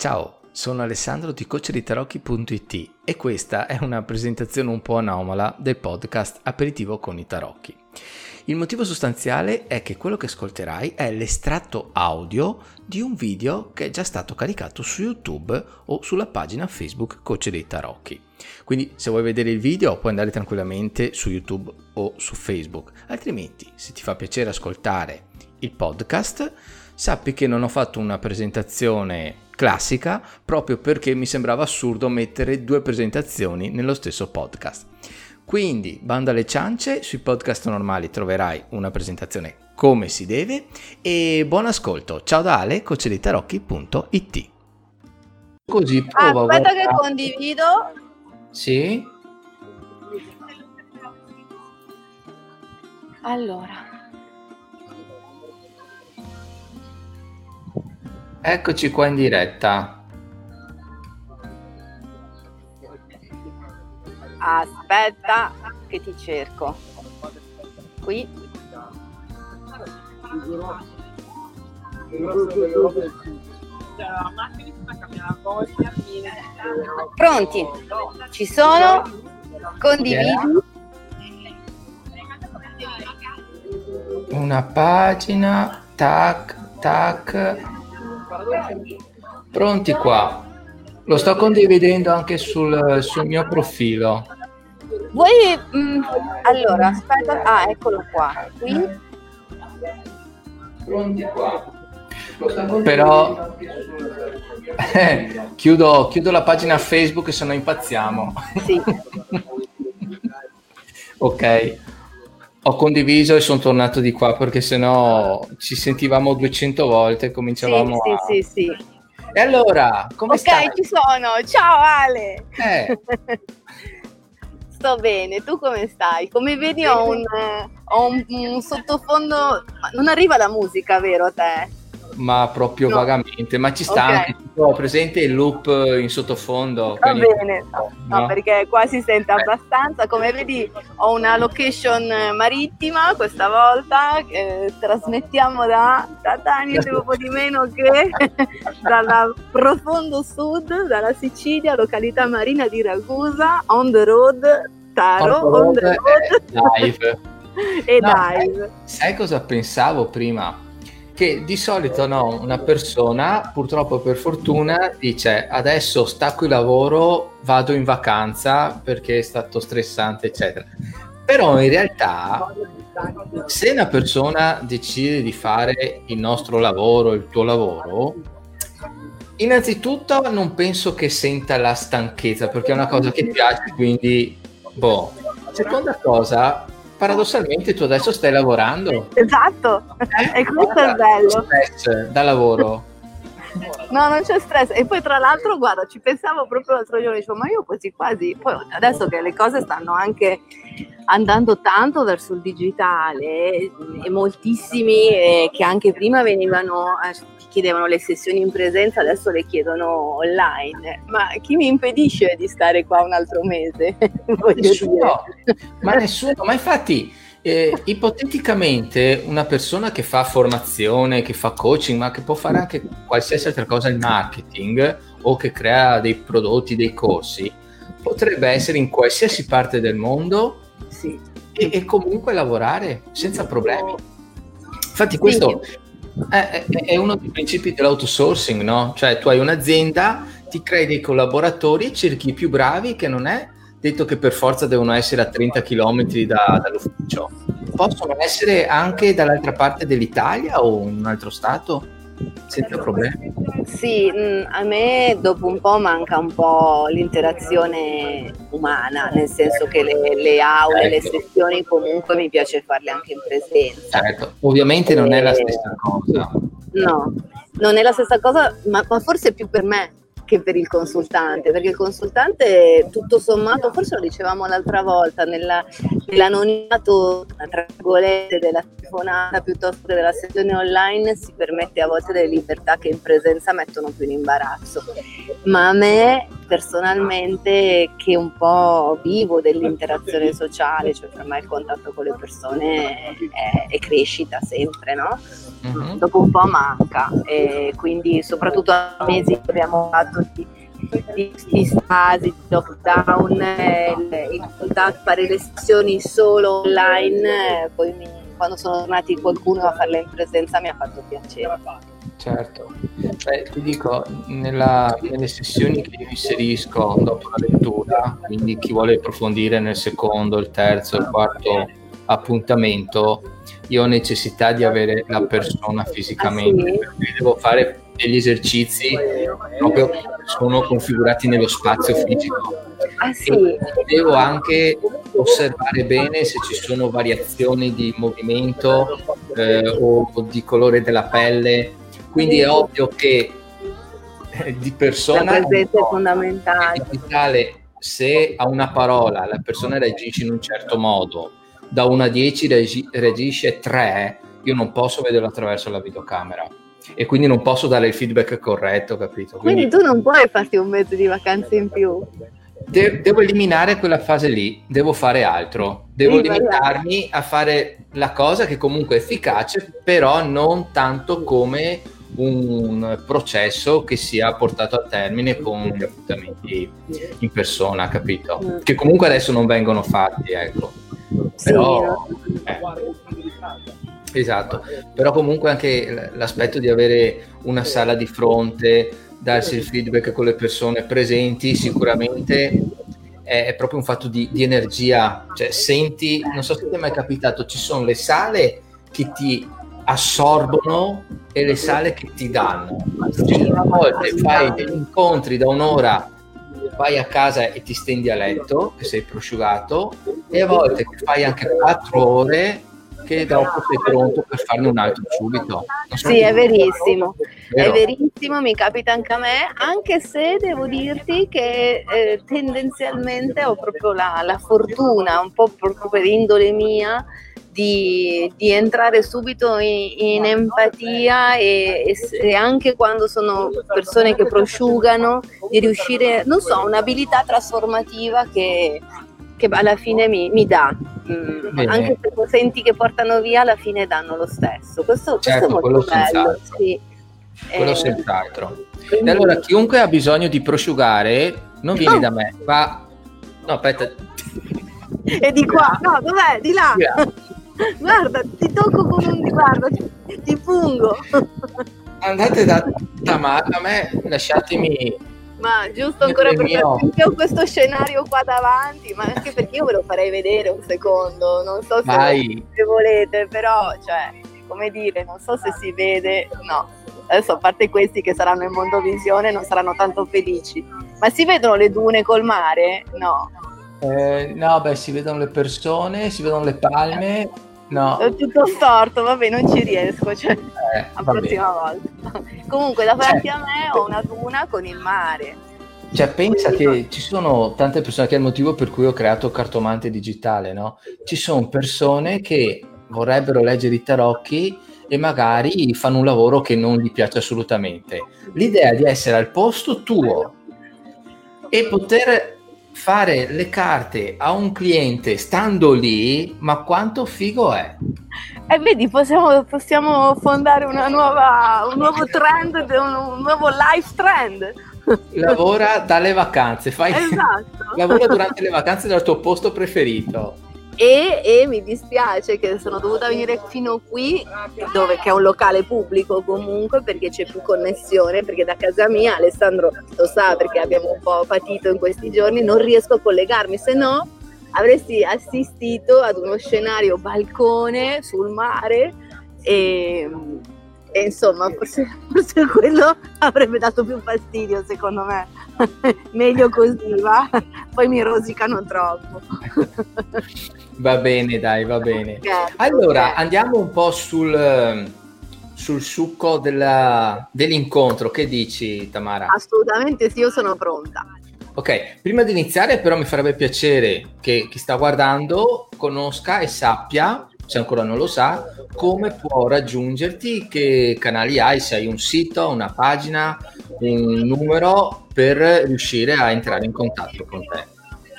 Ciao, sono Alessandro di coceletarocchi.it e questa è una presentazione un po' anomala del podcast Aperitivo con i Tarocchi. Il motivo sostanziale è che quello che ascolterai è l'estratto audio di un video che è già stato caricato su YouTube o sulla pagina Facebook Coce dei Tarocchi. Quindi se vuoi vedere il video puoi andare tranquillamente su YouTube o su Facebook, altrimenti se ti fa piacere ascoltare il podcast sappi che non ho fatto una presentazione classica proprio perché mi sembrava assurdo mettere due presentazioni nello stesso podcast. Quindi, bando alle ciance, sui podcast normali troverai una presentazione come si deve e buon ascolto. Ciao da Ale, coceletarocchi.it. Così provo. Aspetta che condivido. Sì. Allora. Eccoci qua in diretta. Aspetta che ti cerco qui. Pronti? Ci sono? Condividi una pagina. Tac tac. Pronti qua. Lo sto condividendo anche sul mio profilo. Vuoi... allora, aspetta... Ah, eccolo qua. Qui. Pronti qua. Lo sto però... chiudo la pagina Facebook se no impazziamo. Sì. Ok. Ho condiviso e sono tornato di qua perché sennò ci sentivamo 200 volte e cominciavamo sì, a... Sì. E allora, come stai? Ok, ci sono. Ciao Ale. Sto bene, tu come stai? Come vedi ho un sottofondo, non arriva la musica, vero a te? Ma proprio no. Vagamente, ma ci sta okay. Anche presente il loop in sottofondo. Va bene, no? Perché qua si sente abbastanza, come vedi ho una location marittima questa volta, trasmettiamo da Catania, un po' di meno che dal profondo sud, dalla Sicilia, località marina di Ragusa, on the road, Taro, on the road, live. E no, live. Sai cosa pensavo prima? Che di solito no, una persona purtroppo per fortuna dice adesso stacco il lavoro, vado in vacanza perché è stato stressante eccetera, però in realtà se una persona decide di fare il nostro lavoro, il tuo lavoro, innanzitutto non penso che senta la stanchezza perché è una cosa che piace, quindi boh. Seconda cosa, paradossalmente tu adesso stai lavorando. Esatto, e questo è bello. Stress da lavoro. No, non c'è stress. E poi tra l'altro, guarda, ci pensavo proprio l'altro giorno, dicevo, ma io quasi, poi adesso che le cose stanno anche andando tanto verso il digitale e moltissimi che anche prima venivano, chiedevano le sessioni in presenza, adesso le chiedono online. Ma chi mi impedisce di stare qua un altro mese? Nessuno, ma nessuno, ma infatti ipoteticamente una persona che fa formazione, che fa coaching, ma che può fare anche qualsiasi altra cosa in marketing o che crea dei prodotti, dei corsi, potrebbe essere in qualsiasi parte del mondo sì. e comunque lavorare senza problemi. Infatti questo... Sì. È uno dei principi dell'outsourcing, no? Cioè tu hai un'azienda, ti crei dei collaboratori e cerchi i più bravi, che non è detto che per forza devono essere a 30 km dall'ufficio, possono essere anche dall'altra parte dell'Italia o in un altro stato senza problemi. Sì, a me dopo un po' manca un po' l'interazione umana, nel senso che le aule, certo. Le sessioni comunque mi piace farle anche in presenza. Certo, ovviamente non è la stessa cosa. No, non è la stessa cosa, ma forse più per me che per il consultante, perché il consultante tutto sommato, forse lo dicevamo l'altra volta, l'anonimato, tra virgolette, della telefonata piuttosto che della sessione online si permette a volte delle libertà che in presenza mettono più in imbarazzo. Ma a me personalmente, che un po' vivo dell'interazione sociale, cioè per me il contatto con le persone è crescita sempre, no? Mm-hmm. Dopo un po' manca, e quindi soprattutto a mesi che abbiamo fatto di stasi, di lockdown, il contatto, fare le sessioni solo online, poi quando sono tornati qualcuno a farle in presenza mi ha fatto piacere. Certo, ti dico, nelle sessioni che io inserisco dopo la lettura, quindi chi vuole approfondire nel secondo, il terzo, il quarto appuntamento, io ho necessità di avere la persona fisicamente, perché devo fare degli esercizi proprio sono configurati nello spazio fisico. Ah, sì. E devo anche osservare bene se ci sono variazioni di movimento o di colore della pelle, quindi è ovvio che di persona la presenza è fondamentale. È digitale, se a una parola la persona reagisce in un certo modo, da 1 a 10 reagisce 3, io non posso vederlo attraverso la videocamera e quindi non posso dare il feedback corretto, capito? Quindi tu non puoi farti un mezzo di vacanza in più. Devo eliminare quella fase lì, devo fare altro, devo limitarmi a fare la cosa che comunque è efficace, però non tanto come un processo che sia portato a termine con gli appuntamenti in persona, capito? Che comunque adesso non vengono fatti, ecco. Però, sì. Esatto, però comunque anche l'aspetto di avere una sala di fronte, darsi il feedback con le persone presenti, sicuramente è proprio un fatto di energia, cioè senti, non so se ti è mai capitato, ci sono le sale che ti assorbono e le sale che ti danno, cioè, una volta fai degli incontri da un'ora, vai a casa e ti stendi a letto che sei prosciugato, e a volte fai anche 4 ore che dopo sei pronto per farne un altro subito. Sì, è verissimo. Vero? È verissimo, mi capita anche a me, anche se devo dirti che tendenzialmente ho proprio la fortuna, un po' proprio per indole mia, di entrare subito in empatia e anche quando sono persone che prosciugano, di riuscire, non so, un'abilità trasformativa che alla fine mi dà, anche se senti che portano via, alla fine danno lo stesso. Questo è molto bello, sì. Quello senz'altro. Quindi... E allora chiunque ha bisogno di prosciugare non vieni da me, va, no aspetta, e di qua, no dov'è, di là, guarda ti tocco con un guarda, ti pungo. Andate da Tamara, a me lasciatemi. Ma giusto ancora perché ho questo scenario qua davanti, ma anche perché io ve lo farei vedere un secondo, non so se volete, però cioè, come dire, non so se si vede, no, adesso a parte questi che saranno in mondovisione non saranno tanto felici, ma si vedono le dune col mare? No. No, beh, si vedono le persone, si vedono le palme. No. È tutto storto, vabbè, non ci riesco, cioè, la prossima volta. Comunque, da parte a me ho una duna con il mare. Cioè, pensa che ci sono tante persone, che è il motivo per cui ho creato Cartomante Digitale, no? Ci sono persone che vorrebbero leggere i tarocchi e magari fanno un lavoro che non gli piace assolutamente. L'idea è di essere al posto tuo e poter fare le carte a un cliente stando lì, ma quanto figo è! E vedi, possiamo fondare un nuovo trend, un nuovo life trend. Lavora dalle vacanze, esatto. Lavora durante le vacanze dal tuo posto preferito. E mi dispiace che sono dovuta venire fino qui, che è un locale pubblico comunque, perché c'è più connessione, perché da casa mia, Alessandro lo sa perché abbiamo un po' patito in questi giorni, non riesco a collegarmi, se no avresti assistito ad uno scenario balcone sul mare e insomma forse quello avrebbe dato più fastidio, secondo me. Meglio così, va? Poi mi rosicano troppo. Va bene, dai, va bene. Allora, andiamo un po' sul succo dell'incontro. Che dici, Tamara? Assolutamente sì, io sono pronta. Ok, prima di iniziare però mi farebbe piacere che chi sta guardando conosca e sappia, se ancora non lo sa, come può raggiungerti, che canali hai, se hai un sito, una pagina, un numero per riuscire a entrare in contatto con te.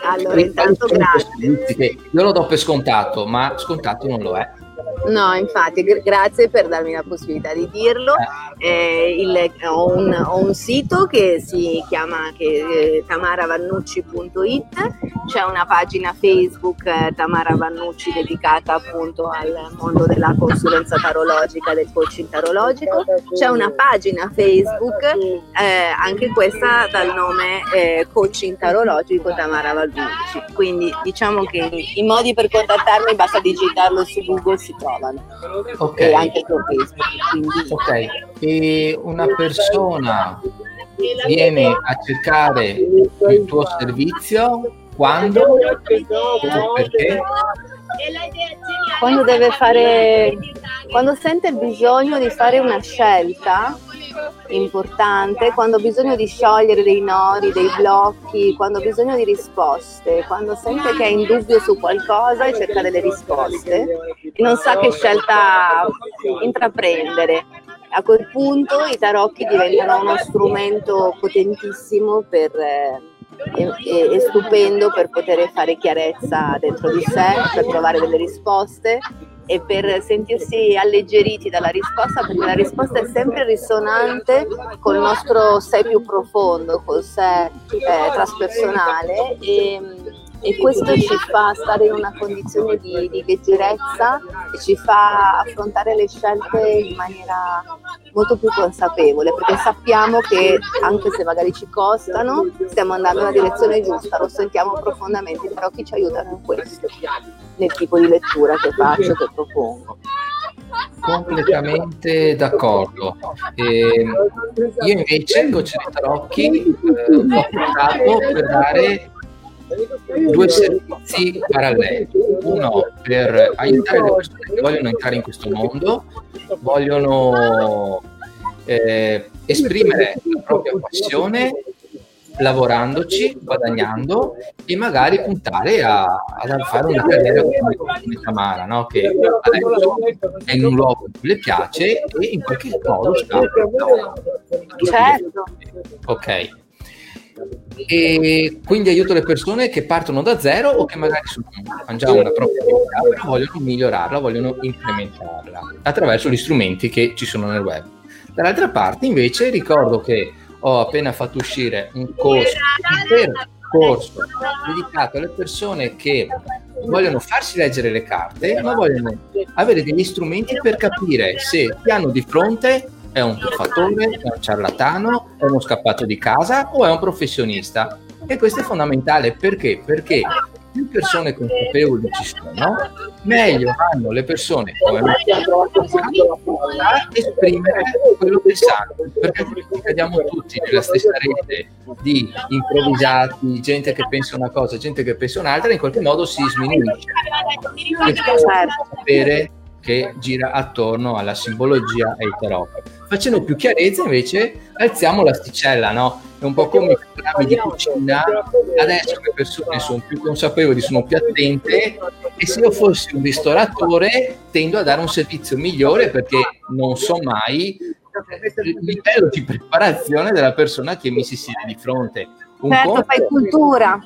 Allora, intanto grazie. Io lo do per scontato, ma scontato non lo è. No, infatti, grazie per darmi la possibilità di dirlo. Ho un sito che si chiama tamaravannucci.it, c'è una pagina Facebook Tamara Vannucci dedicata appunto al mondo della consulenza tarologica, del coaching tarologico, c'è una pagina Facebook, anche questa dal nome coaching tarologico Tamara Vannucci, quindi diciamo che i modi per contattarmi basta digitarlo su Google, si trovano. Ok, e anche su Facebook, quindi... Ok, e una persona viene a cercare il tuo servizio quando? Perché? Quando deve fare, quando sente il bisogno di fare una scelta importante, quando ho bisogno di sciogliere dei nodi, dei blocchi, quando ho bisogno di risposte, quando sente che è in dubbio su qualcosa e cerca delle risposte e non sa che scelta intraprendere. A quel punto i tarocchi diventano uno strumento potentissimo e stupendo per poter fare chiarezza dentro di sé, per trovare delle risposte e per sentirsi alleggeriti dalla risposta, perché la risposta è sempre risonante col nostro sé più profondo, col sé traspersonale, e questo ci fa stare in una condizione di leggerezza e ci fa affrontare le scelte in maniera molto più consapevole, perché sappiamo che anche se magari ci costano, stiamo andando nella direzione giusta, lo sentiamo profondamente, però chi ci aiuta con questo, nel tipo di lettura che faccio, che propongo. Completamente d'accordo. Io invece, Coce dei Tarocchi, ho portato per dare due servizi paralleli, uno per aiutare le persone che vogliono entrare in questo mondo, vogliono esprimere la propria passione lavorandoci, guadagnando e magari puntare a fare una carriera come Tamara, no? Che adesso è in un luogo che le piace e in qualche modo sta. Certo. Ok. E quindi aiuto le persone che partono da zero o che magari hanno già una propria attività, però vogliono migliorarla, vogliono incrementarla attraverso gli strumenti che ci sono nel web. Dall'altra parte invece ricordo che ho appena fatto uscire un intero corso dedicato alle persone che vogliono farsi leggere le carte, ma vogliono avere degli strumenti per capire se chi hanno di fronte è un truffatore, è un ciarlatano, è uno scappato di casa o è un professionista. E questo è fondamentale perché? Perché più persone consapevoli ci sono, meglio vanno le persone come me a esprimere quello che sanno, perché cadiamo tutti nella stessa rete di improvvisati, gente che pensa una cosa, gente che pensa un'altra, in qualche modo si sminuisce. Sapere che gira attorno alla simbologia e ai tarocchi. Facendo più chiarezza invece alziamo l'asticella, no? È un po' come i programmi di cucina, adesso le persone sono più consapevoli, sono più attente, e se io fossi un ristoratore tendo a dare un servizio migliore perché non so mai il livello di preparazione della persona che mi si siede di fronte. Certo, fai cultura.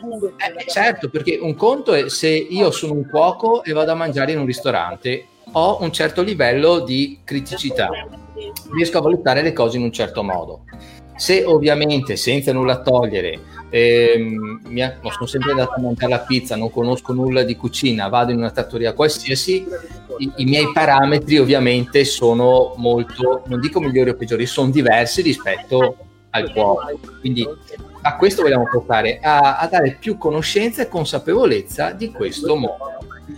Certo, perché un conto è se io sono un cuoco e vado a mangiare in un ristorante, ho un certo livello di criticità, riesco a valutare le cose in un certo modo. Se ovviamente, senza nulla togliere, sono sempre andato a mangiare la pizza, non conosco nulla di cucina, vado in una trattoria qualsiasi, i miei parametri ovviamente sono molto, non dico migliori o peggiori, sono diversi rispetto al cuoco. Quindi a questo vogliamo portare, a dare più conoscenza e consapevolezza di questo mondo,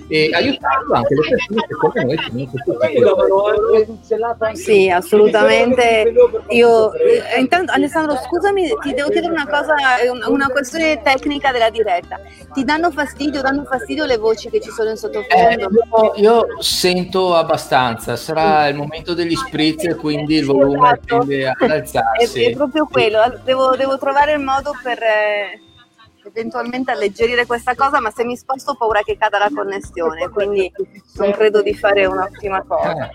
e aiutarlo anche le persone che come noi sono. Sì, assolutamente. Io intanto, Alessandro, scusami, ti devo chiedere una cosa, una questione tecnica della diretta. Ti danno fastidio le voci che ci sono in sottofondo? Io sento abbastanza, sarà il momento degli spritz, quindi il volume tende ad alzarsi. È proprio quello, devo trovare il modo per eventualmente alleggerire questa cosa, ma se mi sposto ho paura che cada la connessione, quindi non credo di fare un'ottima cosa.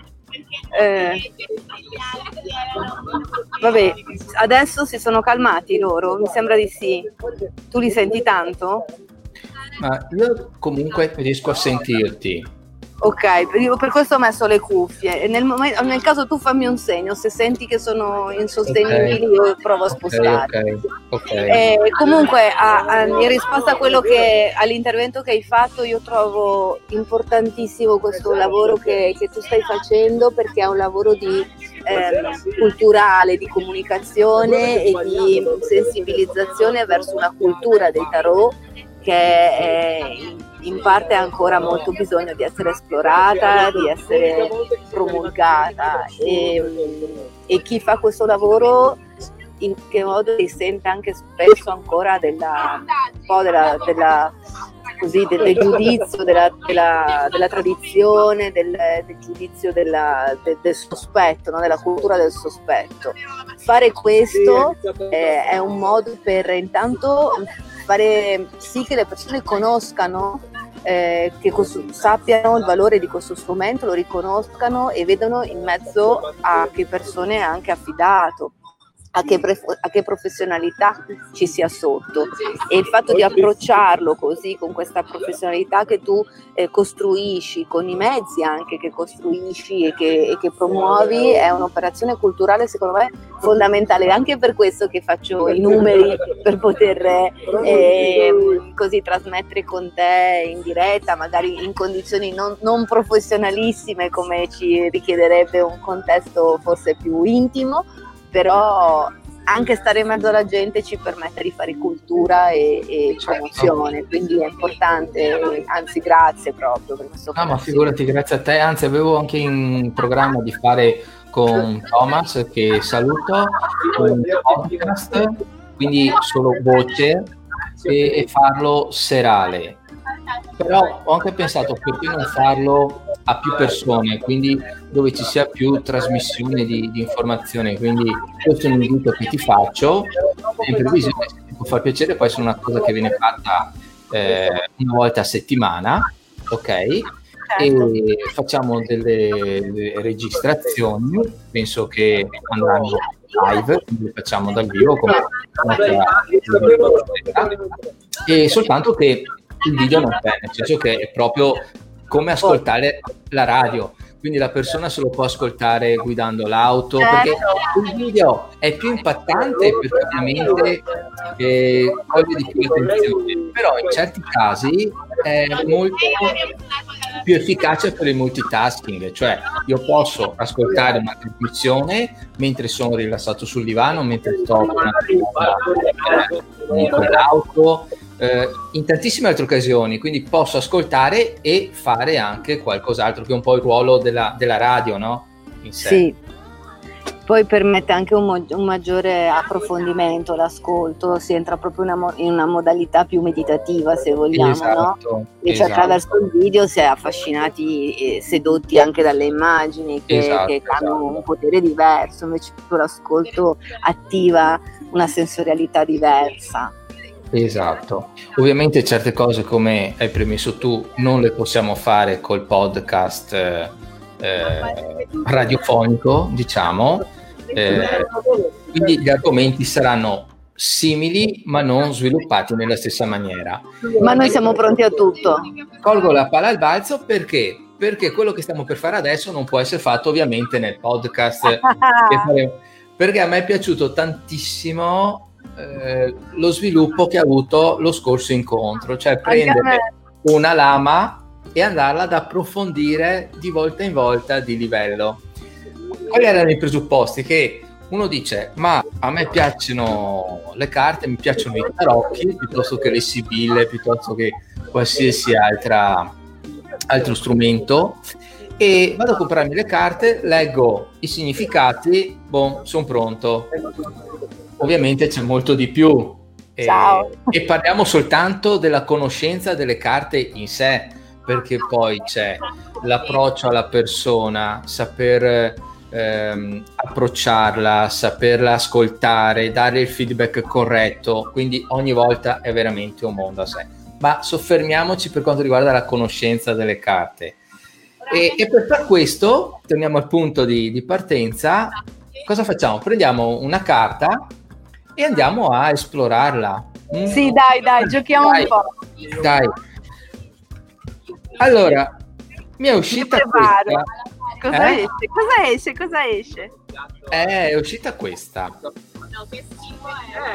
Vabbè, adesso si sono calmati loro, mi sembra di sì. Tu li senti tanto? Ma io comunque riesco a sentirti. Ok, per questo ho messo le cuffie. Nel caso tu fammi un segno, se senti che sono insostenibili, okay. Io provo a spostare. Okay. Comunque, in risposta a quello che all'intervento che hai fatto, io trovo importantissimo questo lavoro che tu stai facendo, perché è un lavoro di culturale, di comunicazione e di sensibilizzazione verso una cultura dei tarot che è in parte ha ancora molto bisogno di essere esplorata, di essere promulgata, e chi fa questo lavoro in che modo si sente anche spesso ancora del giudizio della tradizione, del giudizio del sospetto, no? Della cultura del sospetto. Fare questo è un modo per intanto fare sì che le persone conoscano, che sappiano il valore di questo strumento, lo riconoscano e vedano in mezzo a che persone è anche affidato, a che professionalità ci sia sotto, e il fatto di approcciarlo così, con questa professionalità che tu costruisci, con i mezzi anche che costruisci e che promuovi, è un'operazione culturale secondo me fondamentale, anche per questo che faccio i numeri, per poter così trasmettere con te in diretta, magari in condizioni non professionalissime come ci richiederebbe un contesto forse più intimo, però anche stare in mezzo alla gente ci permette di fare cultura e promozione, quindi è importante, anzi grazie proprio per questo. Ma figurati, grazie a te, anzi avevo anche in programma di fare con Thomas, che saluto, un podcast, quindi solo voce, e farlo serale, però ho anche pensato perché non farlo a più persone, quindi dove ci sia più trasmissione di informazione, quindi questo è un invito che ti faccio, e per visione se ti può far piacere può essere una cosa che viene fatta una volta a settimana, ok? E facciamo delle registrazioni, penso che andranno live, quindi le facciamo dal vivo e soltanto che il video non c'è, nel senso che è proprio come ascoltare la radio, quindi la persona se lo può ascoltare guidando l'auto, perché il video è più impattante perché ovviamente coglie di più l'attenzione, però in certi casi è molto più efficace per il multitasking, cioè io posso ascoltare una trasmissione mentre sono rilassato sul divano, mentre sto con l'auto, in tantissime altre occasioni, quindi posso ascoltare e fare anche qualcos'altro, che è un po' il ruolo della radio, no? In sé. Sì, poi permette anche un maggiore approfondimento, l'ascolto, si entra proprio in una modalità più meditativa, se vogliamo, esatto, no? Invece attraverso il video si è affascinati e sedotti anche dalle immagini che hanno un potere diverso, invece l'ascolto attiva una sensorialità diversa. Esatto, ovviamente certe cose, come hai premesso tu, non le possiamo fare col podcast radiofonico, diciamo, quindi gli argomenti saranno simili ma non sviluppati nella stessa maniera. Ma noi siamo pronti a tutto. Colgo la palla al balzo perché quello che stiamo per fare adesso non può essere fatto ovviamente nel podcast che faremo, perché a me è piaciuto tantissimo lo sviluppo che ha avuto lo scorso incontro, cioè prendere una lama e andarla ad approfondire di volta in volta di livello. Quali erano i presupposti? Che uno dice: ma a me piacciono le carte, mi piacciono i tarocchi piuttosto che le sibille, piuttosto che qualsiasi altro strumento, e vado a comprarmi le carte, leggo i significati, boh, sono pronto. Ovviamente c'è molto di più, e parliamo soltanto della conoscenza delle carte in sé, perché poi c'è l'approccio alla persona, saper approcciarla, saperla ascoltare, dare il feedback corretto, quindi ogni volta è veramente un mondo a sé. Ma soffermiamoci per quanto riguarda la conoscenza delle carte. E per far questo, torniamo al punto di partenza. Cosa facciamo? Prendiamo una carta e andiamo a esplorarla. Sì, dai, giochiamo un po'. Dai. Allora, mi è uscita questa. Cosa esce? È uscita questa.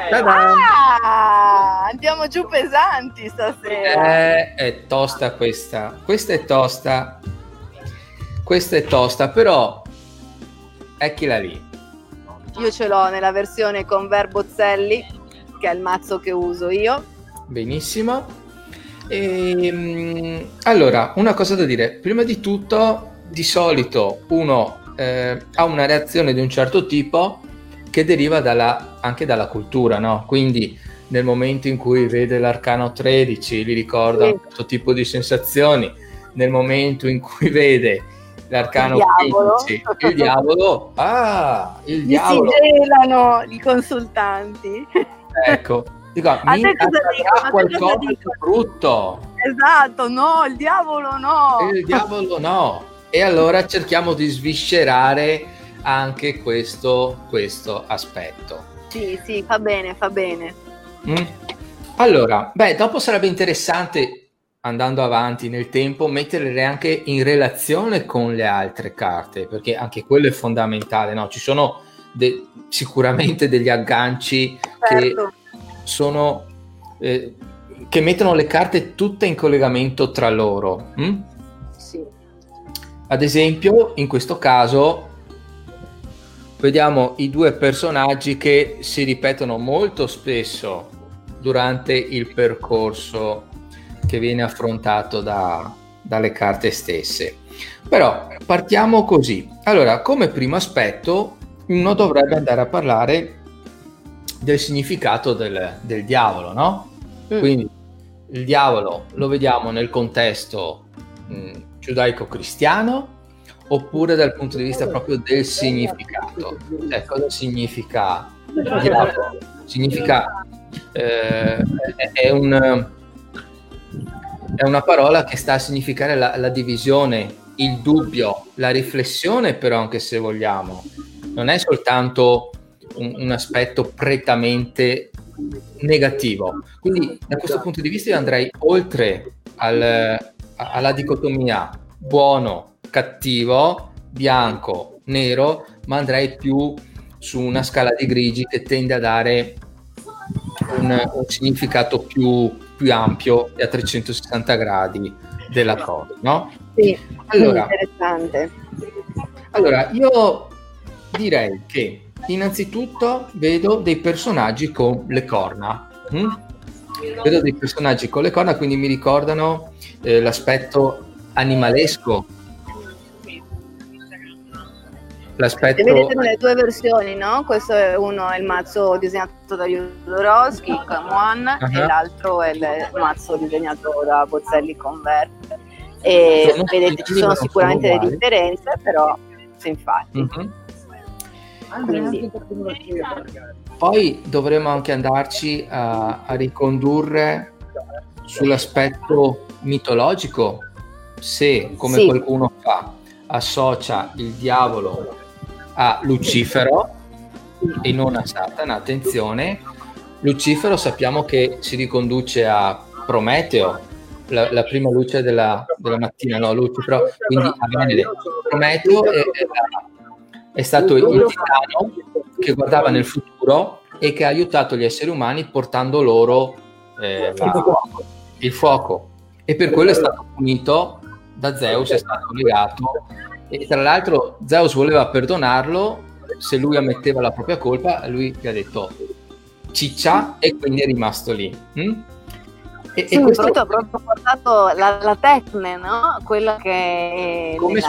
Ah, andiamo giù pesanti stasera. È tosta questa. Questa è tosta, però eccola lì. Io ce l'ho nella versione con Verbozzelli, che è il mazzo che uso io. Benissimo. E, allora, una cosa da dire. Prima di tutto, di solito uno ha una reazione di un certo tipo che deriva anche dalla cultura, no? Quindi nel momento in cui vede l'arcano 13, gli ricorda un certo tipo di sensazioni. Nel momento in cui vede l'arcano 15, il diavolo, diavolo. Si gelano i consultanti. Ecco, dico, qualcosa di brutto. Esatto, il diavolo no. E allora cerchiamo di sviscerare anche questo aspetto. Sì, fa bene. Allora, dopo sarebbe interessante, andando avanti nel tempo, metterle anche in relazione con le altre carte, perché anche quello è fondamentale, no? Ci sono sicuramente degli agganci, certo, che sono che mettono le carte tutte in collegamento tra loro. Sì. Ad esempio, in questo caso vediamo i due personaggi che si ripetono molto spesso durante il percorso che viene affrontato dalle carte stesse. Però partiamo così. Allora, come primo aspetto, uno dovrebbe andare a parlare del significato del diavolo, no? Quindi il diavolo lo vediamo nel contesto giudaico-cristiano, oppure dal punto di vista proprio del significato. Cioè, cosa significa il diavolo? Significa è una parola che sta a significare la divisione, il dubbio, la riflessione, però anche se vogliamo. Non è soltanto un aspetto prettamente negativo. Quindi da questo punto di vista io andrei oltre alla dicotomia buono, cattivo, bianco, nero, ma andrei più su una scala di grigi che tende a dare un significato più ampio e a 360 gradi della cosa, no? Sì, allora, interessante. Allora, io direi che innanzitutto vedo dei personaggi con le corna. Vedo dei personaggi con le corna, quindi mi ricordano l'aspetto animalesco. L'aspetto... Vedete le due versioni, no? Questo è uno è il mazzo disegnato da Judoroski con One, e l'altro è il mazzo disegnato da Bozzelli con Verde. E vedete, ci sono sicuramente le differenze, però sì, infatti. Quindi. Poi dovremo anche andarci a ricondurre sull'aspetto mitologico, se come qualcuno fa associa il diavolo a Lucifero e non a Satana. Attenzione, Lucifero sappiamo che si riconduce a Prometeo, la prima luce della mattina, no? Lucifero, quindi Prometeo è stato il titano che guardava nel futuro e che ha aiutato gli esseri umani portando loro il fuoco, e per quello è stato punito da Zeus, è stato legato, e tra l'altro Zeus voleva perdonarlo se lui ammetteva la propria colpa, lui gli ha detto ciccia, e quindi è rimasto lì. E questo ha proprio portato la tecne, no? Quella che come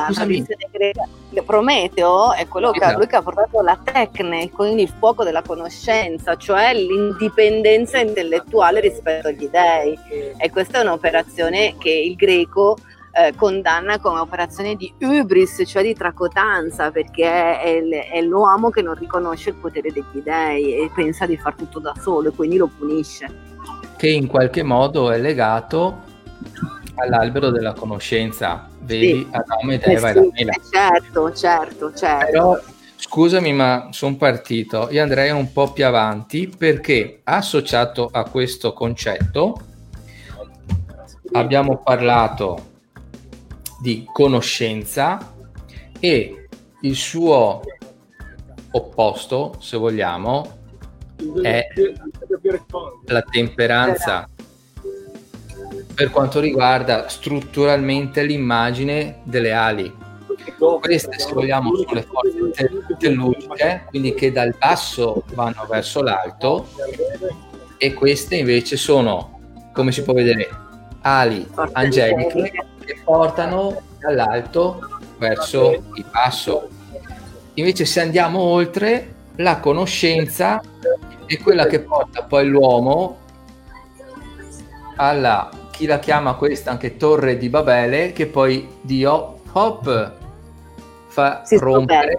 Prometeo è quello che lui che ha portato la tecne, quindi il fuoco della conoscenza, cioè l'indipendenza intellettuale rispetto agli dèi, e questa è un'operazione che il greco condanna come operazione di hubris, cioè di tracotanza, perché è l'uomo che non riconosce il potere degli dèi e pensa di far tutto da solo, e quindi lo punisce. Che in qualche modo è legato all'albero della conoscenza, vedi, sì. Adamo ed Eva, sì, e la mela. Certo. Però, scusami, ma sono partito. Io andrei un po' più avanti, perché associato a questo concetto abbiamo parlato di conoscenza e il suo opposto, se vogliamo, è la temperanza, per quanto riguarda strutturalmente l'immagine delle ali. Queste, se vogliamo, sono le forze telluriche, quindi che dal basso vanno verso l'alto, e queste invece sono, come si può vedere, ali angeliche che portano dall'alto verso il basso. Invece, se andiamo oltre, la conoscenza è quella che porta poi l'uomo alla, chi la chiama questa anche, Torre di Babele, che poi Dio fa si rompere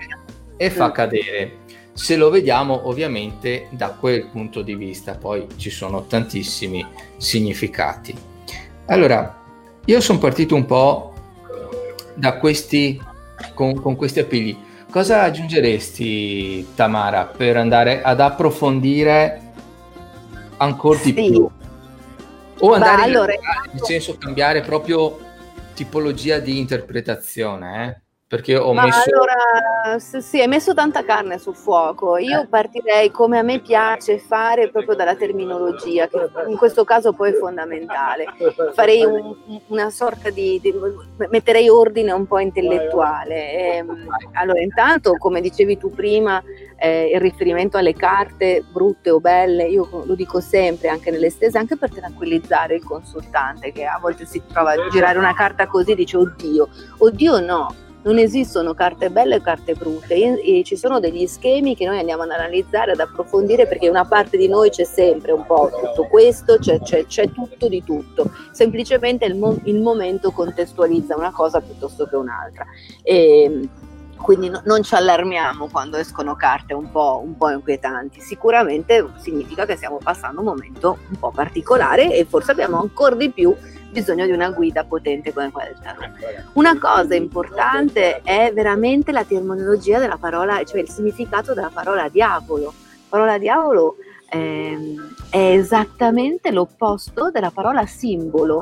e fa cadere. Se lo vediamo ovviamente da quel punto di vista, poi ci sono tantissimi significati. Allora, io sono partito un po' da questi, con questi appigli. Cosa aggiungeresti, Tamara, per andare ad approfondire ancora di più? O andare nel senso, cambiare proprio tipologia di interpretazione, Perché ho messo... Allora, sì, hai messo tanta carne sul fuoco. Io partirei, come a me piace fare, proprio dalla terminologia, che in questo caso poi è fondamentale. Farei una sorta di... metterei ordine un po' intellettuale. Allora, intanto, come dicevi tu prima, il riferimento alle carte brutte o belle, io lo dico sempre anche nelle stese, anche per tranquillizzare il consultante, che a volte si trova a girare una carta così e dice oddio no, non esistono carte belle e carte brutte, e ci sono degli schemi che noi andiamo ad analizzare, ad approfondire, perché una parte di noi c'è sempre un po' tutto questo, c'è tutto di tutto, semplicemente il momento contestualizza una cosa piuttosto che un'altra. Quindi non ci allarmiamo quando escono carte un po' inquietanti. Sicuramente significa che stiamo passando un momento un po' particolare e forse abbiamo ancora di più bisogno di una guida potente come quella del tarot. Una cosa importante è veramente la terminologia della parola, cioè il significato della parola diavolo. La parola diavolo è esattamente l'opposto della parola simbolo,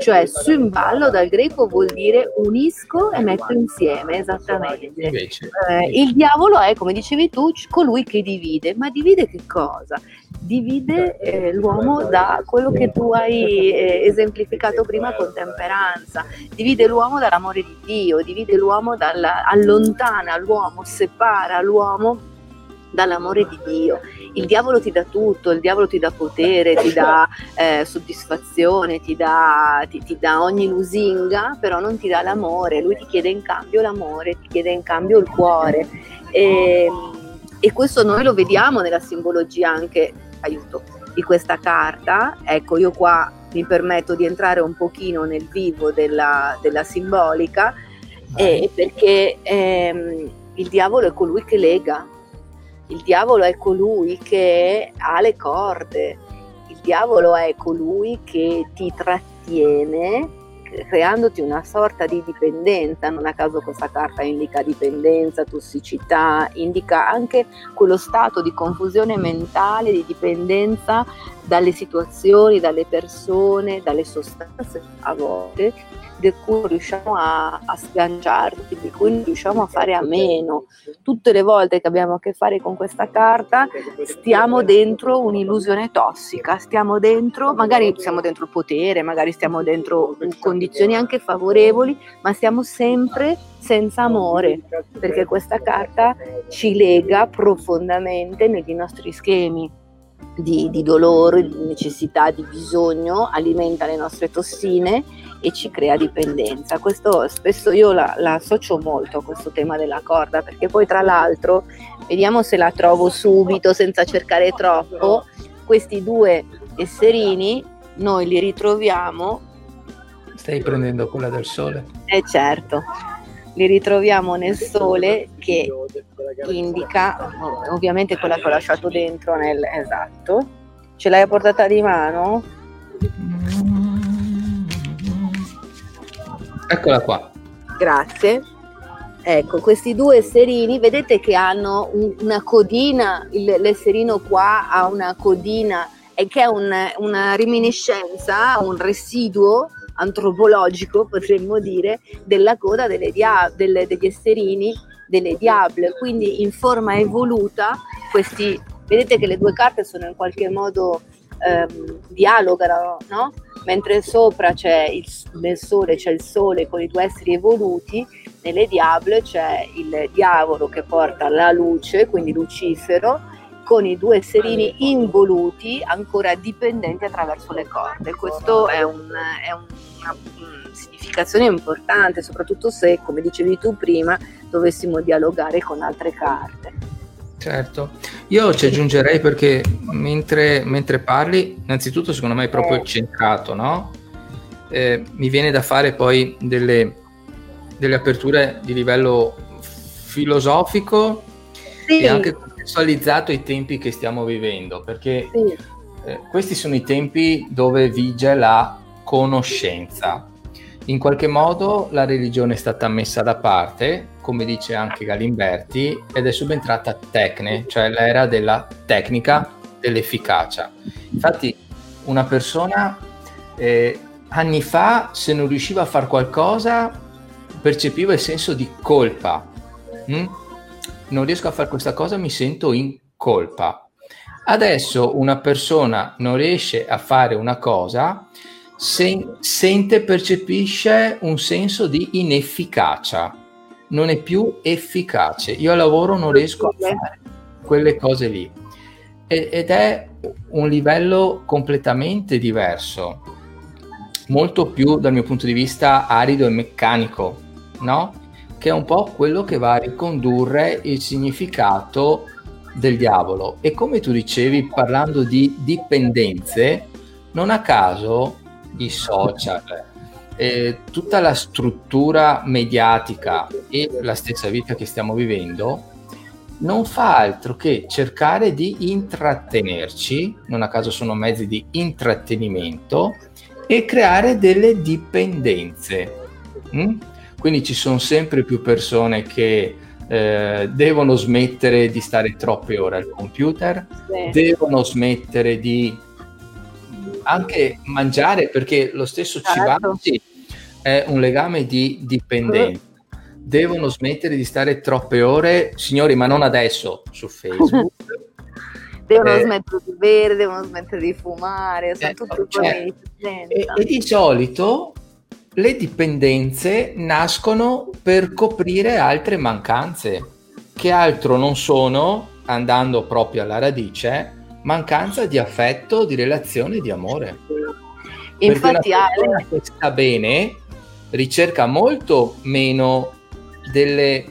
cioè simballo dal greco vuol dire unisco e metto insieme, esattamente. Il diavolo è, come dicevi tu, colui che divide, ma divide che cosa? Divide l'uomo da quello che tu hai esemplificato prima con temperanza, divide l'uomo dall'amore di Dio, divide l'uomo allontana l'uomo, separa l'uomo dall'amore di Dio. Il diavolo ti dà tutto, il diavolo ti dà potere, ti dà soddisfazione, ti dà ogni lusinga, però non ti dà l'amore. Lui ti chiede in cambio l'amore, ti chiede in cambio il cuore, e questo noi lo vediamo nella simbologia anche, aiuto, di questa carta. Ecco, io qua mi permetto di entrare un pochino nel vivo della simbolica, perché il diavolo è colui che lega. Il diavolo è colui che ha le corde, il diavolo è colui che ti trattiene, creandoti una sorta di dipendenza. Non a caso questa carta indica dipendenza, tossicità, indica anche quello stato di confusione mentale, di dipendenza dalle situazioni, dalle persone, dalle sostanze a volte, di cui riusciamo a sganciarci, di cui riusciamo a fare a meno. Tutte le volte che abbiamo a che fare con questa carta stiamo dentro un'illusione tossica, stiamo dentro, magari siamo dentro il potere, magari stiamo dentro condizioni anche favorevoli, ma siamo sempre senza amore, perché questa carta ci lega profondamente nei nostri schemi di dolore, di necessità, di bisogno, alimenta le nostre tossine e ci crea dipendenza. Questo spesso io la associo molto a questo tema della corda, perché poi, tra l'altro, vediamo se la trovo subito senza cercare troppo, questi due esserini noi li ritroviamo Stai prendendo quella del sole? Certo, li ritroviamo nel sole che indica ovviamente quella che ho lasciato dentro nel... Esatto. Ce l'hai a portata di mano? Eccola qua. Grazie. Ecco, questi due esserini, vedete che hanno una codina, l'esserino qua ha una codina che è una reminiscenza, un residuo antropologico, potremmo dire, della coda degli esserini delle diable, quindi in forma evoluta questi, vedete che le due carte sono in qualche modo dialogano, no? Mentre sopra c'è il sole con i due esseri evoluti, nelle diable c'è il diavolo che porta la luce, quindi Lucifero, con i due esserini involuti ancora dipendenti attraverso le corde. Questo è una significazione importante, soprattutto se, come dicevi tu prima, dovessimo dialogare con altre carte. Certo, io ci aggiungerei, perché mentre parli, innanzitutto secondo me è proprio centrato, no? Mi viene da fare poi delle aperture di livello filosofico, sì, e anche contestualizzato i tempi che stiamo vivendo, perché sì, questi sono i tempi dove vige la conoscenza. In qualche modo la religione è stata messa da parte, come dice anche Galimberti, ed è subentrata tecne, cioè l'era della tecnica, dell'efficacia. Infatti una persona anni fa, se non riusciva a far qualcosa, percepiva il senso di colpa. Non riesco a fare questa cosa, mi sento in colpa. Adesso una persona non riesce a fare una cosa, percepisce un senso di inefficacia, non è più efficace. Io al lavoro non riesco a fare quelle cose lì, ed è un livello completamente diverso, molto più, dal mio punto di vista, arido e meccanico, no? Che è un po' quello che va a ricondurre il significato del diavolo. E come tu dicevi, parlando di dipendenze, non a caso i social, tutta la struttura mediatica e la stessa vita che stiamo vivendo non fa altro che cercare di intrattenerci, non a caso sono mezzi di intrattenimento, e creare delle dipendenze. Quindi ci sono sempre più persone che devono smettere di stare troppe ore al computer, sì, devono smettere di anche mangiare, perché lo stesso cibarsi è un legame di dipendenza. Devono smettere di stare troppe ore, signori, ma non adesso, su Facebook. Devono smettere di bere, devono smettere di fumare, sono tutte cose e di solito le dipendenze nascono per coprire altre mancanze, che altro non sono, andando proprio alla radice, mancanza di affetto, di relazione, di amore. Infatti una persona che sta bene ricerca molto meno delle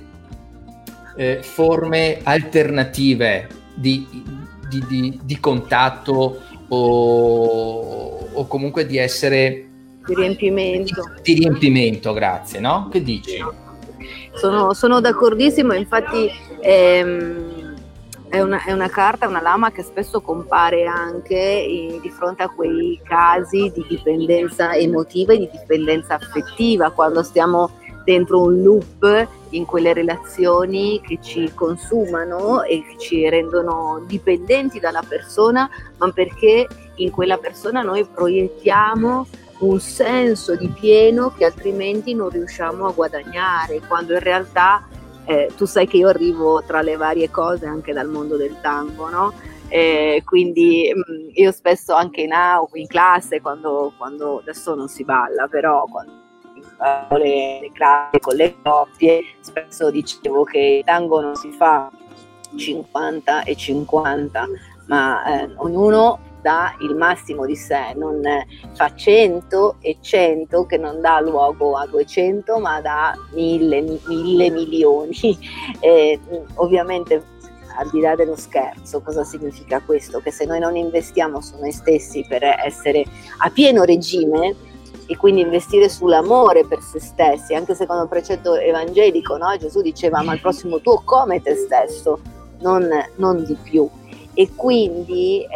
forme alternative di contatto o comunque di essere di riempimento, grazie, no? Che dici? Sono d'accordissimo, infatti è una carta, una lama che spesso compare anche di fronte a quei casi di dipendenza emotiva e di dipendenza affettiva, quando stiamo dentro un loop in quelle relazioni che ci consumano e che ci rendono dipendenti dalla persona, ma perché in quella persona noi proiettiamo un senso di pieno che altrimenti non riusciamo a guadagnare, quando in realtà tu sai che io arrivo, tra le varie cose, anche dal mondo del tango, no? Quindi io spesso anche in classe, quando adesso non si balla, però quando le classi con le coppie, spesso dicevo che il tango non si fa 50 e 50, ma ognuno dà il massimo di sé, non fa 100 e 100, che non dà luogo a 200, ma dà 1000 milioni. E, ovviamente, al di là dello scherzo, cosa significa questo? Che se noi non investiamo su noi stessi per essere a pieno regime, e quindi investire sull'amore per se stessi, anche secondo il precetto evangelico, no? Gesù diceva: ama il prossimo tuo come te stesso, non di più. E quindi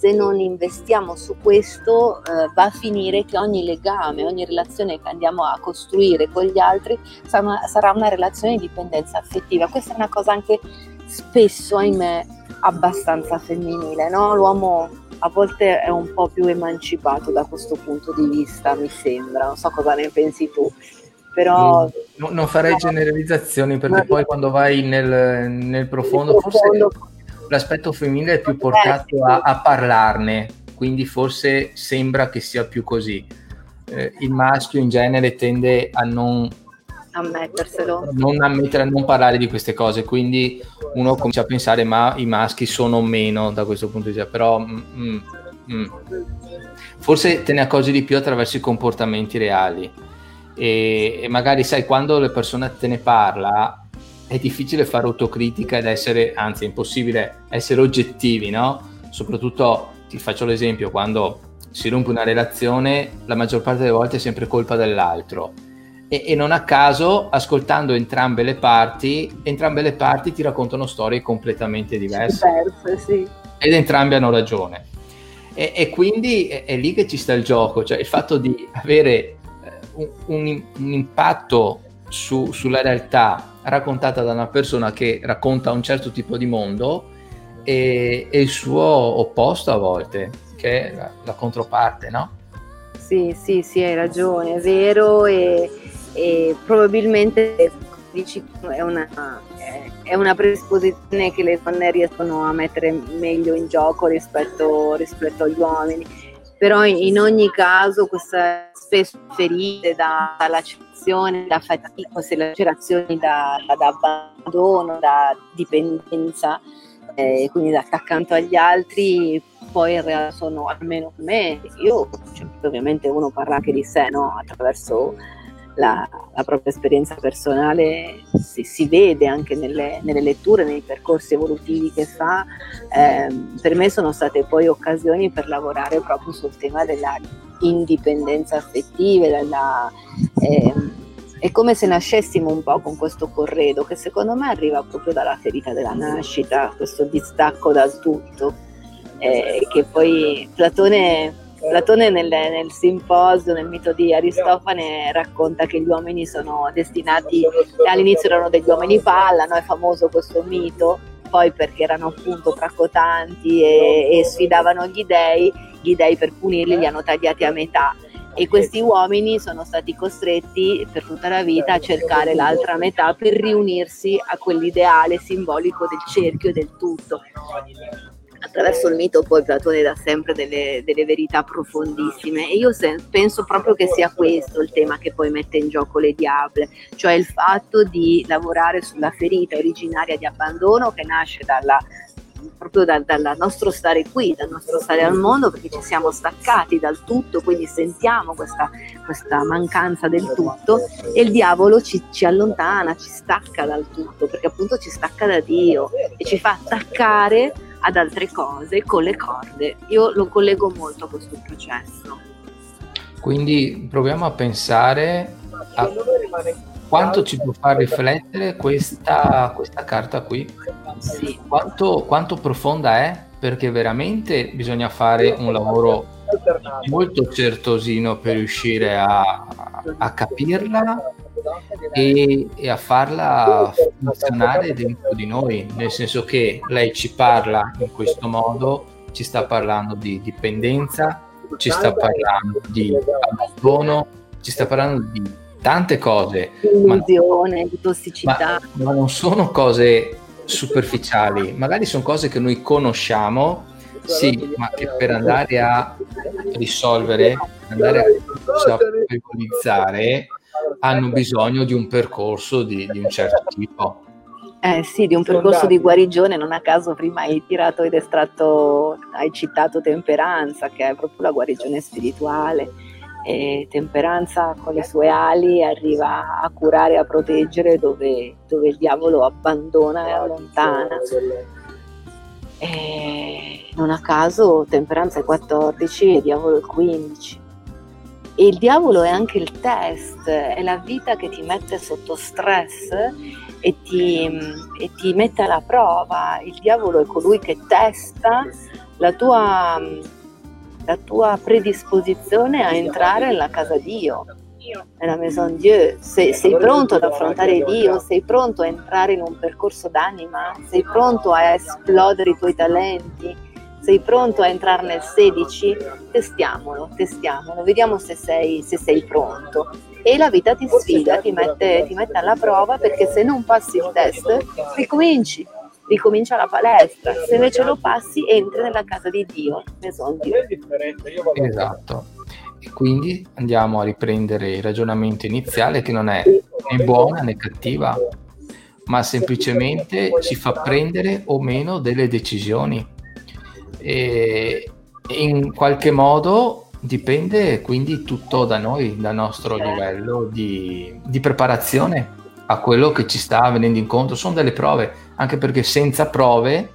se non investiamo su questo va a finire che ogni legame, ogni relazione che andiamo a costruire con gli altri sarà una relazione di dipendenza affettiva. Questa è una cosa anche spesso, ahimè, abbastanza femminile, no? L'uomo a volte è un po' più emancipato da questo punto di vista, mi sembra, non so cosa ne pensi tu. Però non farei generalizzazioni, perché poi quando vai nel profondo, forse l'aspetto femminile è più portato a parlarne, quindi forse sembra che sia più così. Il maschio in genere tende a non ammetterselo, a non parlare di queste cose, quindi uno comincia a pensare: ma i maschi sono meno da questo punto di vista. Però forse te ne accorgi di più attraverso i comportamenti reali e magari, sai, quando le persone te ne parla è difficile fare autocritica ed essere, anzi è impossibile essere oggettivi, no? Soprattutto, ti faccio l'esempio, quando si rompe una relazione la maggior parte delle volte è sempre colpa dell'altro e non a caso, ascoltando entrambe le parti ti raccontano storie completamente diverse, sì. Ed entrambi hanno ragione e quindi è lì che ci sta il gioco, cioè il fatto di avere un impatto sulla realtà raccontata da una persona che racconta un certo tipo di mondo e il suo opposto a volte, che è la controparte, no? Sì, hai ragione, è vero, e probabilmente dici, è una predisposizione che le donne riescono a mettere meglio in gioco rispetto agli uomini, però in ogni caso questa spesso ferite da lacerazione, da fatica, queste lacerazioni da abbandono, da dipendenza, quindi da accanto agli altri, poi in realtà sono, almeno per me, ovviamente uno parla anche di sé, no? Attraverso la propria esperienza personale si vede anche nelle letture, nei percorsi evolutivi che fa. Per me sono state poi occasioni per lavorare proprio sul tema della indipendenza affettiva, è come se nascessimo un po' con questo corredo che secondo me arriva proprio dalla ferita della nascita, questo distacco dal tutto, che poi Platone nel simposio, nel mito di Aristofane, racconta che gli uomini sono destinati, all'inizio erano degli uomini palla, no? È famoso questo mito, poi perché erano appunto tracotanti e sfidavano gli dei per punirli li hanno tagliati a metà, e questi uomini sono stati costretti per tutta la vita a cercare l'altra metà per riunirsi a quell'ideale simbolico del cerchio e del tutto. Attraverso il mito poi Platone dà sempre delle verità profondissime, e io penso proprio che sia questo il tema che poi mette in gioco le diable, cioè il fatto di lavorare sulla ferita originaria di abbandono che nasce dal nostro stare qui, dal nostro stare al mondo, perché ci siamo staccati dal tutto, quindi sentiamo questa mancanza del tutto, e il diavolo ci allontana, ci stacca dal tutto, perché appunto ci stacca da Dio e ci fa attaccare ad altre cose con le corde. Io lo collego molto a questo processo. Quindi proviamo a pensare a quanto ci può far riflettere questa carta qui. Sì. Quanto profonda è, perché veramente bisogna fare un lavoro molto certosino per riuscire a capirla e a farla funzionare dentro di noi, nel senso che lei ci parla in questo modo, ci sta parlando di dipendenza, ci sta parlando di abbandono, ci sta parlando di tante cose, illusione, di tossicità, ma non sono cose superficiali, magari sono cose che noi conosciamo, sì, ma che per andare a risolvere, andare a peculiarizzare, hanno bisogno di un percorso di un certo tipo. Sì, di un percorso di guarigione. Non a caso prima hai citato temperanza, che è proprio la guarigione spirituale. E temperanza con le sue ali arriva a curare e a proteggere dove il diavolo abbandona e allontana. Non a caso temperanza è 14 e diavolo è 15. E il diavolo è anche il test, è la vita che ti mette sotto stress e ti mette alla prova. Il diavolo è colui che testa la tua predisposizione a entrare nella casa Dio, nella maison Dieu. Sei pronto ad affrontare Dio, sei pronto a entrare in un percorso d'anima, sei pronto a esplodere i tuoi talenti, sei pronto a entrare nel 16? Testiamolo, vediamo se sei pronto. E la vita ti sfida, ti mette alla prova, perché se non passi il test ricomincia la palestra, se invece lo passi entri nella casa di Dio, maison Dieu. Esatto, e quindi andiamo a riprendere il ragionamento iniziale, che non è né buona né cattiva, ma semplicemente ci fa prendere o meno delle decisioni. E in qualche modo dipende quindi tutto da noi, dal nostro livello di preparazione a quello che ci sta venendo incontro. Sono delle prove, anche perché senza prove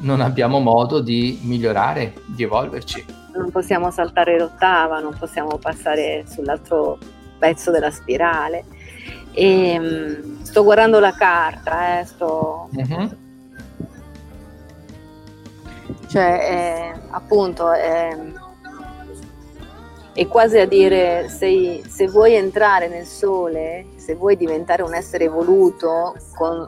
non abbiamo modo di migliorare, di evolverci. Non possiamo saltare l'ottava, non possiamo passare sull'altro pezzo della spirale. E sto guardando la carta, Cioè, appunto, è quasi a dire, se vuoi entrare nel sole, se vuoi diventare un essere evoluto con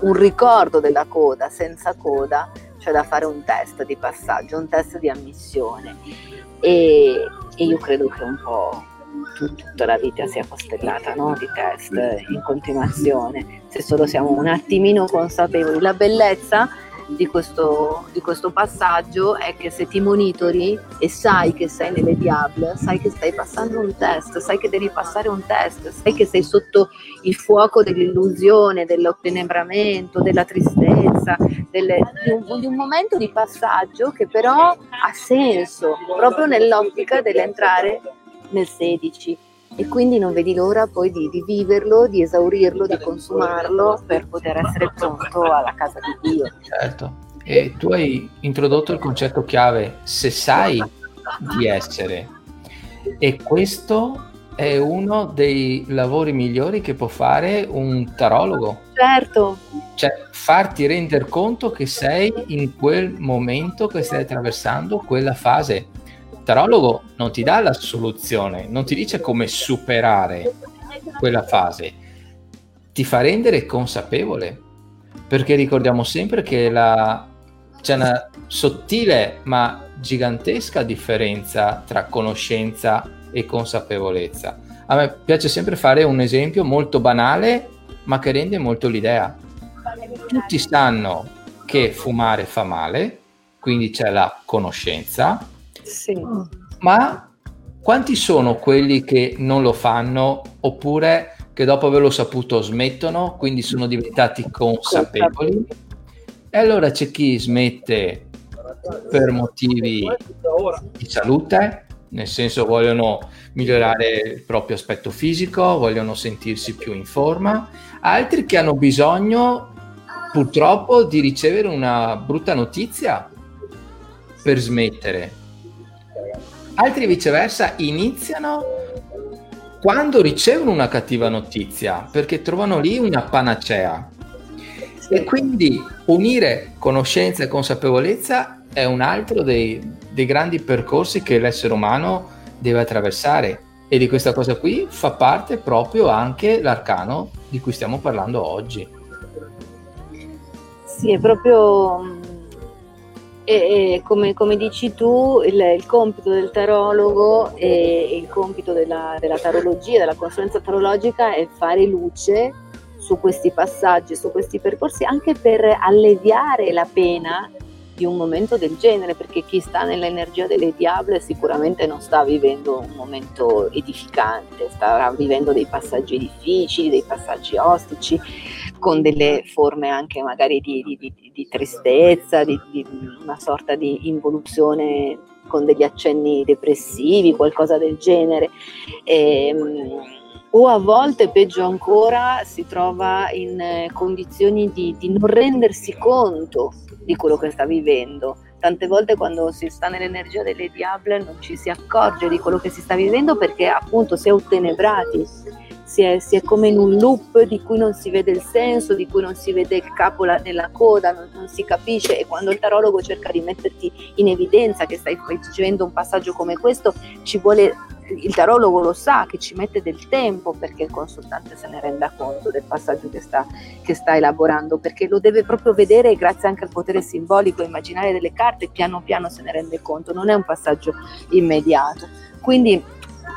un ricordo della coda, senza coda, c'è da fare un test di passaggio, un test di ammissione. E io credo che un po' tutta la vita sia costellata, no? Di test in continuazione, se solo siamo un attimino consapevoli. La bellezza di questo passaggio è che se ti monitori e sai che sei nelle diable, sai che stai passando un test, sai che devi passare un test, sai che sei sotto il fuoco dell'illusione, dell'ottenebramento, della tristezza, di un momento di passaggio che però ha senso, proprio nell'ottica dell'entrare nel 16, e quindi non vedi l'ora poi di viverlo, di esaurirlo, di consumarlo, per poter essere pronto alla casa di Dio. Certo, e tu hai introdotto il concetto chiave, se sai di essere, e questo è uno dei lavori migliori che può fare un tarologo. Certo. Cioè, farti rendere conto che sei in quel momento, che stai attraversando quella fase. Tarologo non ti dà la soluzione, non ti dice come superare quella fase, ti fa rendere consapevole, perché ricordiamo sempre che c'è una sottile ma gigantesca differenza tra conoscenza e consapevolezza. A me piace sempre fare un esempio molto banale, ma che rende molto l'idea. Tutti sanno che fumare fa male, quindi c'è la conoscenza. Sì. Ma quanti sono quelli che non lo fanno, oppure che dopo averlo saputo smettono, quindi sono diventati consapevoli? E allora c'è chi smette per motivi di salute, nel senso vogliono migliorare il proprio aspetto fisico, vogliono sentirsi più in forma, altri che hanno bisogno purtroppo di ricevere una brutta notizia per smettere. Altri viceversa iniziano quando ricevono una cattiva notizia, perché trovano lì una panacea. E quindi unire conoscenza e consapevolezza è un altro dei grandi percorsi che l'essere umano deve attraversare, e di questa cosa qui fa parte proprio anche l'arcano di cui stiamo parlando oggi. Sì, è proprio... E come dici tu, il compito del tarologo e il compito della tarologia, della consulenza tarologica, è fare luce su questi passaggi, su questi percorsi, anche per alleviare la pena di un momento del genere, perché chi sta nell'energia delle diable sicuramente non sta vivendo un momento edificante, starà vivendo dei passaggi difficili, dei passaggi ostici, con delle forme anche magari di tristezza, di una sorta di involuzione con degli accenni depressivi, qualcosa del genere. O a volte, peggio ancora, si trova in condizioni di non rendersi conto di quello che sta vivendo, tante volte quando si sta nell'energia delle diable non ci si accorge di quello che si sta vivendo, perché appunto si è ottenebrati, si è come in un loop di cui non si vede il senso, di cui non si vede il capo nella coda, non si capisce. E quando il tarologo cerca di metterti in evidenza che stai facendo un passaggio come questo, ci vuole, il tarologo lo sa che ci mette del tempo perché il consultante se ne renda conto del passaggio che sta elaborando, perché lo deve proprio vedere, e grazie anche al potere simbolico e immaginare delle carte piano piano se ne rende conto, non è un passaggio immediato. Quindi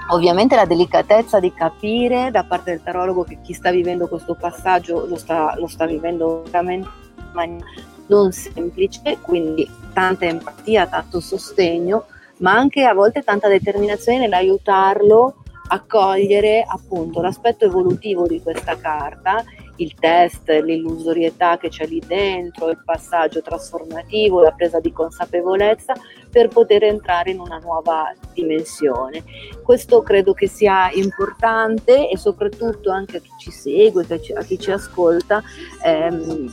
ovviamente la delicatezza di capire da parte del tarologo che chi sta vivendo questo passaggio lo sta vivendo veramente in maniera non semplice, quindi tanta empatia, tanto sostegno, ma anche a volte tanta determinazione nell'aiutarlo a cogliere appunto l'aspetto evolutivo di questa carta, il test, l'illusorietà che c'è lì dentro, il passaggio trasformativo, la presa di consapevolezza per poter entrare in una nuova dimensione. Questo credo che sia importante, e soprattutto anche a chi ci segue, a chi ci ascolta,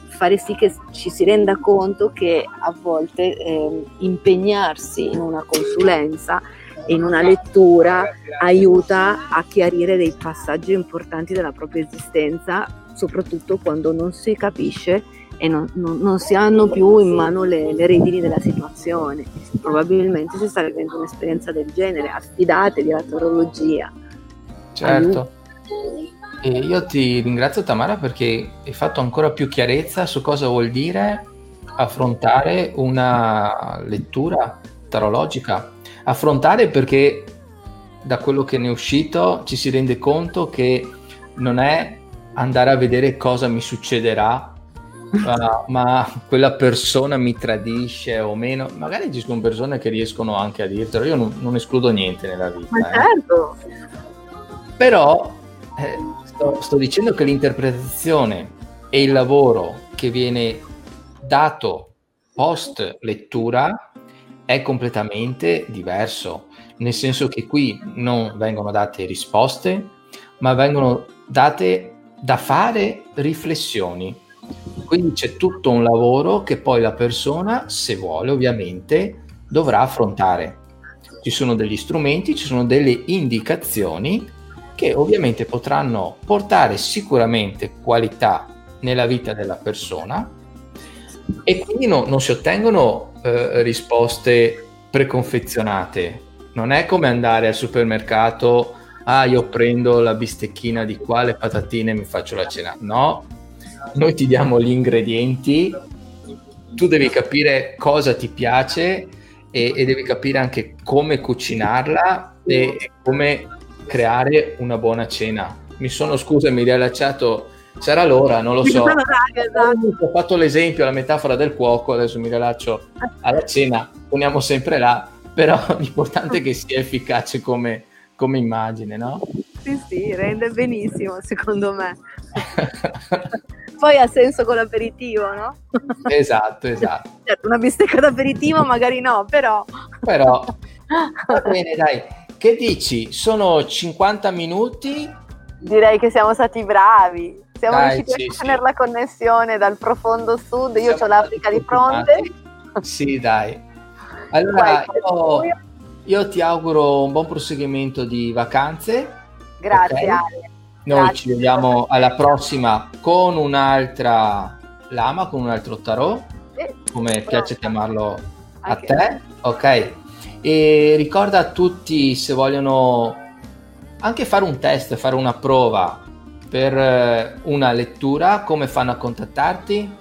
fare sì che ci si renda conto che a volte impegnarsi in una consulenza, in una lettura, aiuta a chiarire dei passaggi importanti della propria esistenza, soprattutto quando non si capisce e non si hanno più in mano le redini della situazione. Probabilmente si sta vivendo un'esperienza del genere, affidatevi alla tarologia. Certo. E io ti ringrazio, Tamara, perché hai fatto ancora più chiarezza su cosa vuol dire affrontare una lettura tarologica. Affrontare, perché da quello che ne è uscito ci si rende conto che non è andare a vedere cosa mi succederà, ma quella persona mi tradisce o meno. Magari ci sono persone che riescono anche a dirtelo, io non escludo niente nella vita. Ma certo. Però sto dicendo che l'interpretazione e il lavoro che viene dato post lettura è completamente diverso, nel senso che qui non vengono date risposte, ma vengono date da fare riflessioni. Quindi c'è tutto un lavoro che poi la persona, se vuole ovviamente, dovrà affrontare. Ci sono degli strumenti, ci sono delle indicazioni che ovviamente potranno portare sicuramente qualità nella vita della persona, e quindi non si ottengono risposte preconfezionate. Non è come andare al supermercato, io prendo la bistecchina di qua, le patatine e mi faccio la cena. No, noi ti diamo gli ingredienti, tu devi capire cosa ti piace e devi capire anche come cucinarla e come creare una buona cena. Mi riallacciato, sarà l'ora, non lo so, ho fatto l'esempio, la metafora del cuoco, adesso mi rilascio alla cena, poniamo sempre là, però l'importante è che sia efficace come immagine, no? Sì, rende benissimo, secondo me. Poi ha senso con l'aperitivo, no? Esatto. Certo, una bistecca d'aperitivo magari no, però va bene, dai, che dici? Sono 50 minuti? Direi che siamo stati bravi. Siamo riusciti a tenere la connessione dal profondo sud, io ho l'Africa di fronte. Sì, dai. Allora, io ti auguro un buon proseguimento di vacanze. Grazie, okay? Ale. Noi ci vediamo alla prossima con un'altra lama, con un altro tarot, come piace chiamarlo a te, ok? E ricorda a tutti, se vogliono anche fare un test, fare una prova per una lettura, come fanno a contattarti?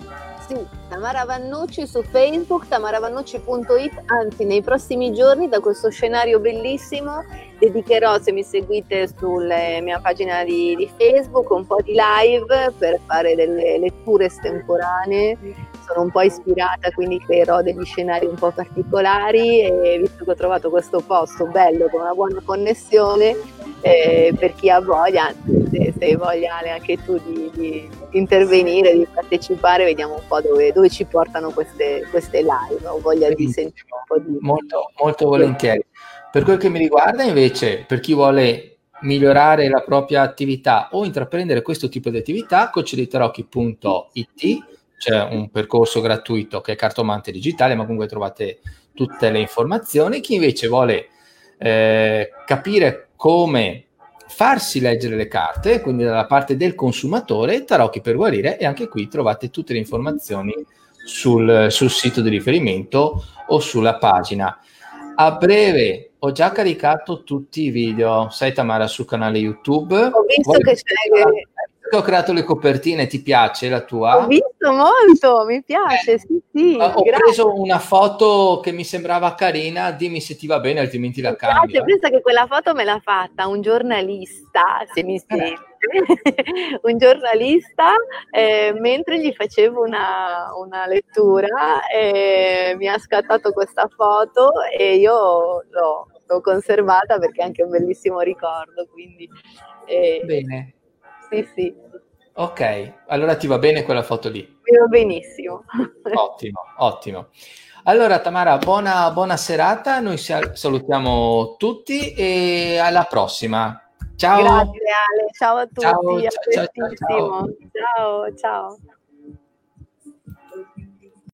Sì, Tamara Vannucci su Facebook, tamaravannucci.it. anzi, nei prossimi giorni, da questo scenario bellissimo, dedicherò, se mi seguite sulla mia pagina di Facebook, un po' di live per fare delle letture estemporanee. Sono un po' ispirata, quindi creerò degli scenari un po' particolari, e visto che ho trovato questo posto bello con una buona connessione, per chi ha voglia, se hai voglia anche tu di intervenire, di partecipare, vediamo un po' dove ci portano queste live. Ho voglia di sentire un po' di... Molto, molto volentieri. Per quel che mi riguarda, invece, per chi vuole migliorare la propria attività o intraprendere questo tipo di attività, coachditarocchi.it c'è un percorso gratuito che è Cartomante Digitale, ma comunque trovate tutte le informazioni. Chi invece vuole capire come farsi leggere le carte, quindi dalla parte del consumatore, Tarocchi per guarire, e anche qui trovate tutte le informazioni sul sito di riferimento o sulla pagina. A breve ho già caricato tutti i video, sai Tamara, sul canale YouTube. Ho visto che c'è. Ho creato le copertine, ti piace la tua? Ho visto molto, mi piace, sì. Ho preso una foto che mi sembrava carina, dimmi se ti va bene, altrimenti la cambio. Pensa che quella foto me l'ha fatta un giornalista, se mi senti. Un giornalista mentre gli facevo una lettura mi ha scattato questa foto e io l'ho conservata perché è anche un bellissimo ricordo, quindi bene, sì, ok, allora ti va bene quella foto lì? Mi va benissimo. ottimo. Allora Tamara, buona serata, noi salutiamo tutti e alla prossima. Ciao. Grazie Ale, ciao a tutti, ciao.